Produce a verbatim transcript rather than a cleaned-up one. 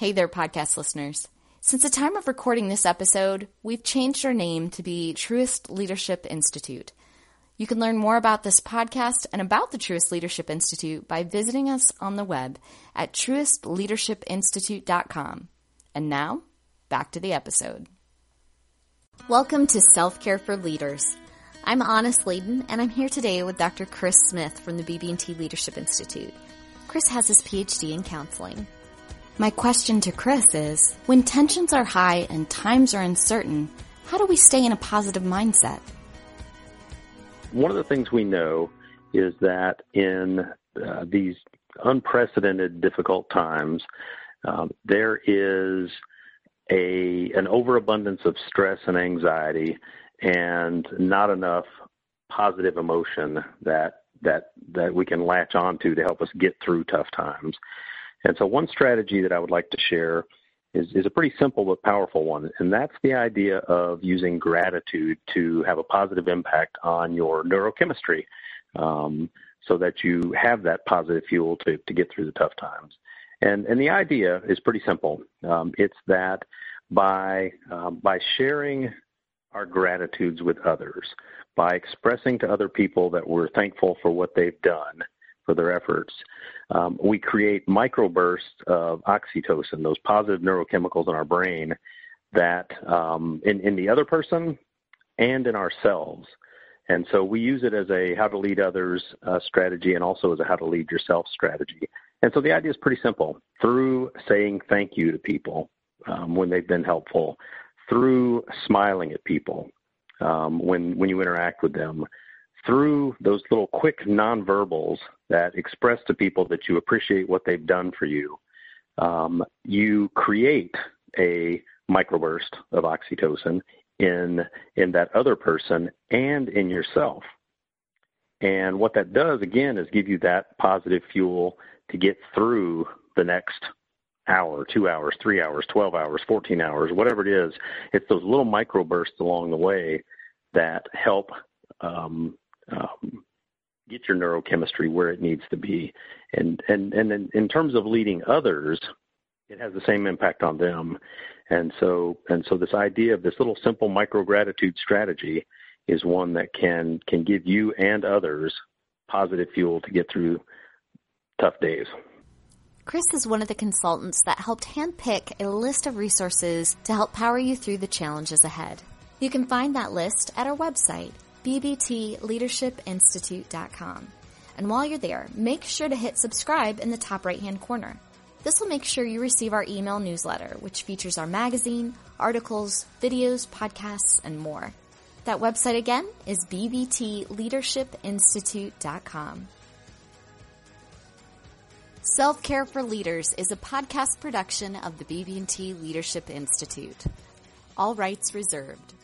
Hey there, podcast listeners. Since the time of recording this episode, we've changed our name to be Truist Leadership Institute. You can learn more about this podcast and about the Truist Leadership Institute by visiting us on the web at truist leadership institute dot com. And now, back to the episode. Welcome to Self-Care for Leaders. I'm Honest Layden, and I'm here today with Doctor Chris Smith from the B B and T Leadership Institute. Chris has his P H D in counseling. My question to Chris is, when tensions are high and times are uncertain, how do we stay in a positive mindset? One of the things we know is that in uh, these unprecedented, difficult times, um, there is a an overabundance of stress and anxiety, and not enough positive emotion that that that we can latch onto to help us get through tough times. And so, one strategy that I would like to share is is a pretty simple but powerful one, and that's the idea of using gratitude to have a positive impact on your neurochemistry, um, so that you have that positive fuel to, to get through the tough times. And and the idea is pretty simple. Um, it's that by um, by sharing our gratitudes with others, by expressing to other people that we're thankful for what they've done, for their efforts, um, we create microbursts of oxytocin, those positive neurochemicals in our brain that um, in, in the other person and in ourselves. And so we use it as a how to lead others uh, strategy, and also as a how to lead yourself strategy. And so the idea is pretty simple. Through saying thank you to people um, when they've been helpful, through smiling at people um, when when you interact with them, through those little quick nonverbals that express to people that you appreciate what they've done for you, um, you create a microburst of oxytocin in in that other person and in yourself. And what that does, again, is give you that positive fuel to get through the next hour, two hours, three hours, twelve hours, fourteen hours, whatever it is. It's those little microbursts along the way that help um, um, get your neurochemistry where it needs to be. And, and, and in, in terms of leading others, it has the same impact on them. And so, and so this idea of this little simple micro gratitude strategy is one that can, can give you and others positive fuel to get through tough days. Chris is one of the consultants that helped handpick a list of resources to help power you through the challenges ahead. You can find that list at our website, b b t leadership institute dot com. And while you're there, make sure to hit subscribe in the top right-hand corner. This will make sure you receive our email newsletter, which features our magazine, articles, videos, podcasts, and more. That website again is b b t leadership institute dot com. Self-Care for Leaders is a podcast production of the B B and T Leadership Institute. All rights reserved.